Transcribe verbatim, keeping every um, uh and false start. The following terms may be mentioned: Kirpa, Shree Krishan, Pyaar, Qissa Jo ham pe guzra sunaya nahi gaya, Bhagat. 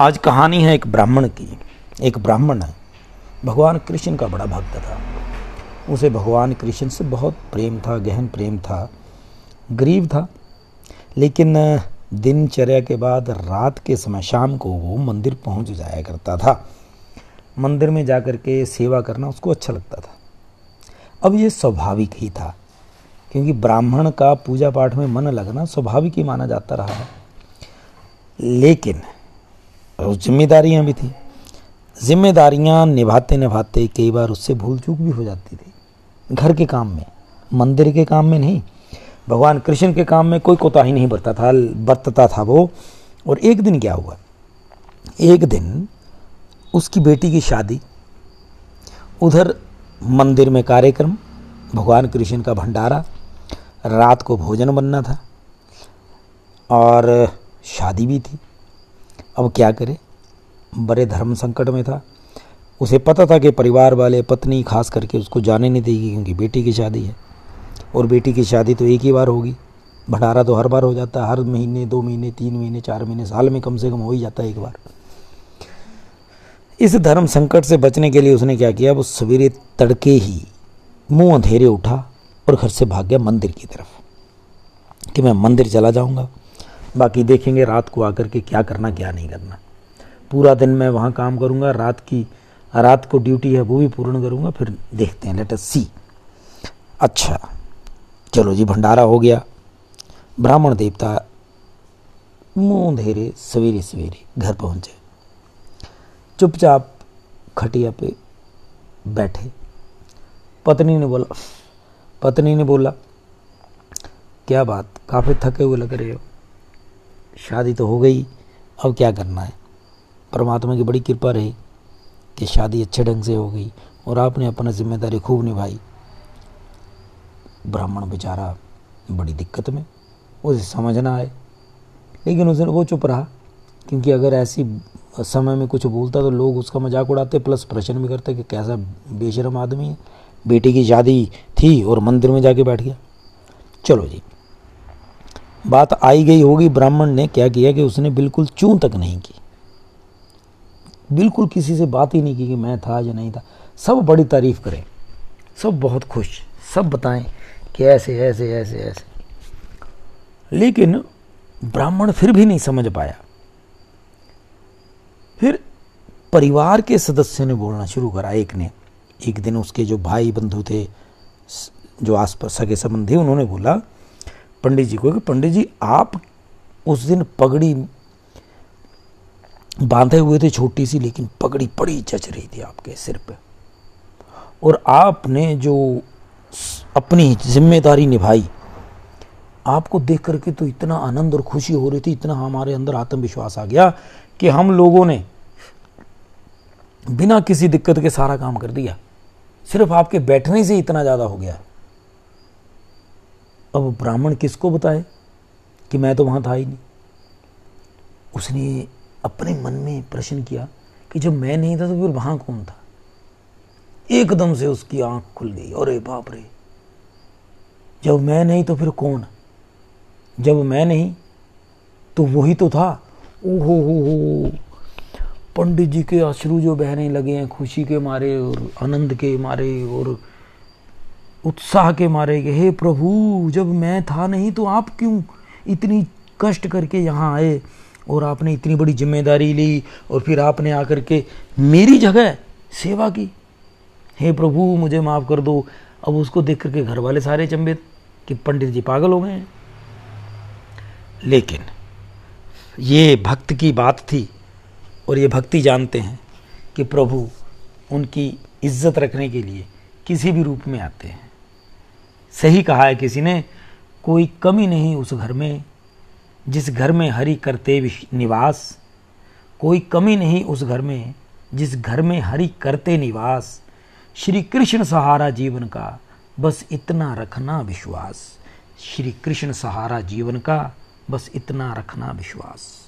आज कहानी है एक ब्राह्मण की। एक ब्राह्मण है, भगवान कृष्ण का बड़ा भक्त था। उसे भगवान कृष्ण से बहुत प्रेम था, गहन प्रेम था। गरीब था, लेकिन दिनचर्या के बाद रात के समय शाम को वो मंदिर पहुंच जाया करता था। मंदिर में जा कर के सेवा करना उसको अच्छा लगता था। अब ये स्वाभाविक ही था, क्योंकि ब्राह्मण का पूजा पाठ में मन लगना स्वाभाविक ही माना जाता रहा है। लेकिन जिम्मेदारियां भी थी। जिम्मेदारियां निभाते निभाते कई बार उससे भूल चूक भी हो जाती थी। घर के काम में, मंदिर के काम में नहीं, भगवान कृष्ण के काम में कोई कोताही नहीं बरतता था बरतता था वो। और एक दिन क्या हुआ, एक दिन उसकी बेटी की शादी, उधर मंदिर में कार्यक्रम, भगवान कृष्ण का भंडारा, रात को भोजन बनना था और शादी भी थी। अब क्या करे, बड़े धर्म संकट में था। उसे पता था कि परिवार वाले, पत्नी खास करके, उसको जाने नहीं देगी, क्योंकि बेटी की शादी है और बेटी की शादी तो एक ही बार होगी। भंडारा तो हर बार हो जाता है, हर महीने, दो महीने, तीन महीने, चार महीने, साल में कम से कम हो ही जाता है एक बार। इस धर्म संकट से बचने के लिए उसने क्या किया, वो सवेरे तड़के ही मुँह अंधेरे उठा और घर से भाग गया मंदिर की तरफ कि मैं मंदिर चला जाऊँगा, बाकी देखेंगे रात को आकर के क्या करना क्या नहीं करना। पूरा दिन मैं वहाँ काम करूँगा, रात की रात को ड्यूटी है वो भी पूर्ण करूँगा, फिर देखते हैं, लेट अस सी। अच्छा चलो जी, भंडारा हो गया। ब्राह्मण देवता मुँह अंधेरे सवेरे सवेरे घर पहुँचे, चुपचाप खटिया पे बैठे। पत्नी ने बोला पत्नी ने बोला क्या बात, काफ़ी थके हुए लग रहे हो, शादी तो हो गई, अब क्या करना है। परमात्मा की बड़ी कृपा रही कि शादी अच्छे ढंग से हो गई और आपने अपना जिम्मेदारी खूब निभाई। ब्राह्मण बेचारा बड़ी दिक्कत में, उसे समझ ना आए, लेकिन उसने वो चुप रहा, क्योंकि अगर ऐसी समय में कुछ बोलता तो लोग उसका मजाक उड़ाते, प्लस प्रश्न भी करते कि कैसा बेशरम आदमी है, बेटी की शादी थी और मंदिर में जाके बैठ गया। चलो जी, बात आई गई होगी। ब्राह्मण ने क्या किया कि उसने बिल्कुल चूं तक नहीं की, बिल्कुल किसी से बात ही नहीं की कि मैं था या नहीं था। सब बड़ी तारीफ करें, सब बहुत खुश, सब बताएं कि ऐसे ऐसे ऐसे ऐसे। लेकिन ब्राह्मण फिर भी नहीं समझ पाया। फिर परिवार के सदस्य ने बोलना शुरू करा। एक ने एक दिन उसके जो भाई बंधु थे, जो आस पास सगे संबंधी, उन्होंने बोला पंडित जी को कि पंडित जी आप उस दिन पगड़ी बांधे हुए थे, छोटी सी, लेकिन पगड़ी बड़ी जच रही थी आपके सिर पे, और आपने जो अपनी जिम्मेदारी निभाई, आपको देख करके तो इतना आनंद और खुशी हो रही थी, इतना हमारे अंदर आत्मविश्वास आ गया कि हम लोगों ने बिना किसी दिक्कत के सारा काम कर दिया, सिर्फ आपके बैठने से इतना ज़्यादा हो गया। अब ब्राह्मण किसको बताए कि मैं तो वहाँ था ही नहीं। उसने अपने मन में प्रश्न किया कि जब मैं नहीं था तो फिर वहाँ कौन था। एकदम से उसकी आंख खुल गई, अरे बाप रे, जब मैं नहीं तो फिर कौन, जब मैं नहीं तो वही तो था। ओहो हो हो, पंडित जी के अश्रु जो बहने लगे हैं, खुशी के मारे और आनंद के मारे और उत्साह के मारे कि हे प्रभु, जब मैं था नहीं तो आप क्यों इतनी कष्ट करके यहाँ आए, और आपने इतनी बड़ी जिम्मेदारी ली, और फिर आपने आकर के मेरी जगह सेवा की, हे प्रभु मुझे माफ़ कर दो। अब उसको देख करके घर वाले सारे चंभित कि पंडित जी पागल हो गए हैं। लेकिन ये भक्त की बात थी, और ये भक्ति जानते हैं कि प्रभु उनकी इज्जत रखने के लिए किसी भी रूप में आते हैं। सही कहा है किसी ने, कोई कमी नहीं उस घर में जिस घर में हरि करते निवास, कोई कमी नहीं उस घर में जिस घर में हरि करते निवास, श्री कृष्ण सहारा जीवन का बस इतना रखना विश्वास, श्री कृष्ण सहारा जीवन का बस इतना रखना विश्वास।